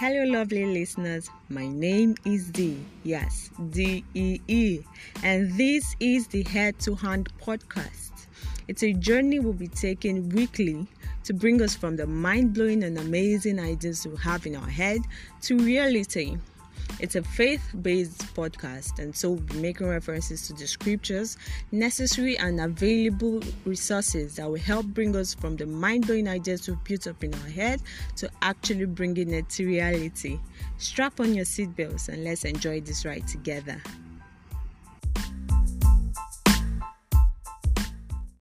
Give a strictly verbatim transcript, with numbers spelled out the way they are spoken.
Hello lovely listeners, my name is Dee, yes, D E E, and this is the Head to Hand podcast. It's a journey we'll be taking weekly to bring us from the mind-blowing and amazing ideas we have in our head to reality. It's a faith-based podcast, and so we'll be making references to the scriptures, necessary and available resources that will help bring us from the mind-blowing ideas we've built up in our head to actually bringing it to reality. Strap on your seatbelts and let's enjoy this ride together.